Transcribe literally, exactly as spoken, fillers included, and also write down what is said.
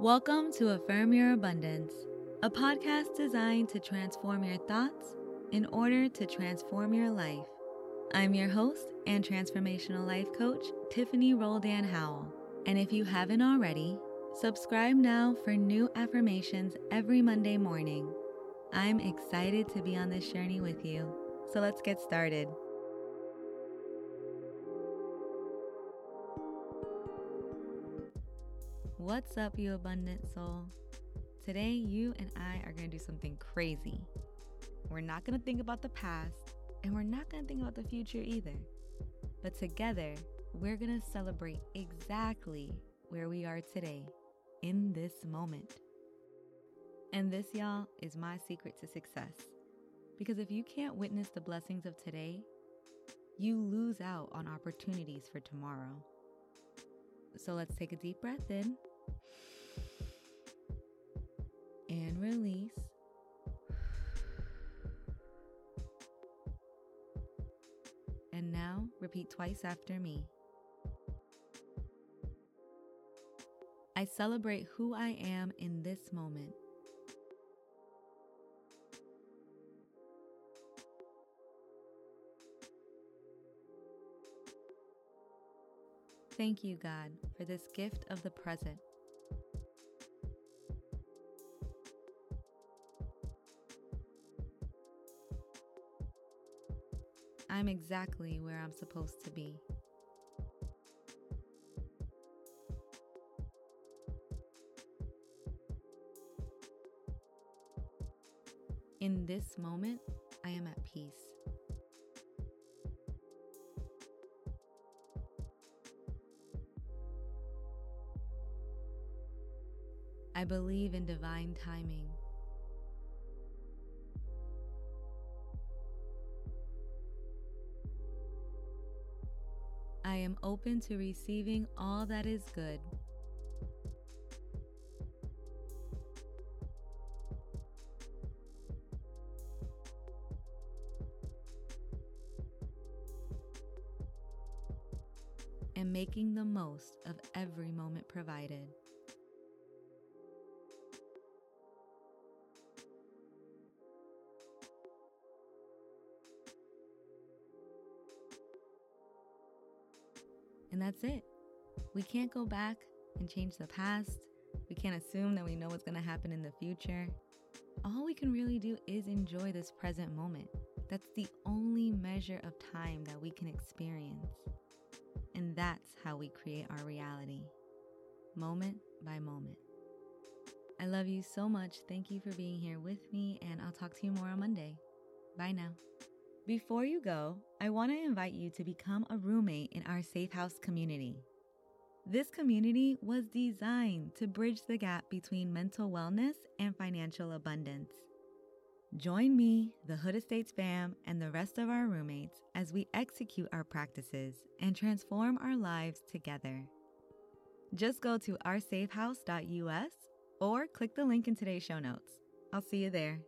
Welcome to Affirm Your Abundance, a podcast designed to transform your thoughts in order to transform your life. I'm your host and transformational life coach, Tiffany Roldan Howell. And if you haven't already, subscribe now for new affirmations every Monday morning. I'm excited to be on this journey with you, so let's get started. What's up, you abundant soul? Today, you and I are going to do something crazy. We're not going to think about the past, and we're not going to think about the future either. But together, we're going to celebrate exactly where we are today, in this moment. And this, y'all, is my secret to success. Because if you can't witness the blessings of today, you lose out on opportunities for tomorrow. So let's take a deep breath in. And release. And now repeat twice after me. I celebrate who I am in this moment. Thank you, God, for this gift of the present. I'm exactly where I'm supposed to be. In this moment, I am at peace. I believe in divine timing. I am open to receiving all that is good. And making the most of every moment provided. And that's it. We can't go back and change the past. We can't assume that we know what's going to happen in the future. All we can really do is enjoy this present moment. That's the only measure of time that we can experience. And that's how we create our reality, moment by moment. I love you so much. Thank you for being here with me, and I'll talk to you more on Monday. Bye now. Before you go, I want to invite you to become a roommate in our Safe House community. This community was designed to bridge the gap between mental wellness and financial abundance. Join me, the Hood Estates fam, and the rest of our roommates as we execute our practices and transform our lives together. Just go to our safe house dot U S or click the link in today's show notes. I'll see you there.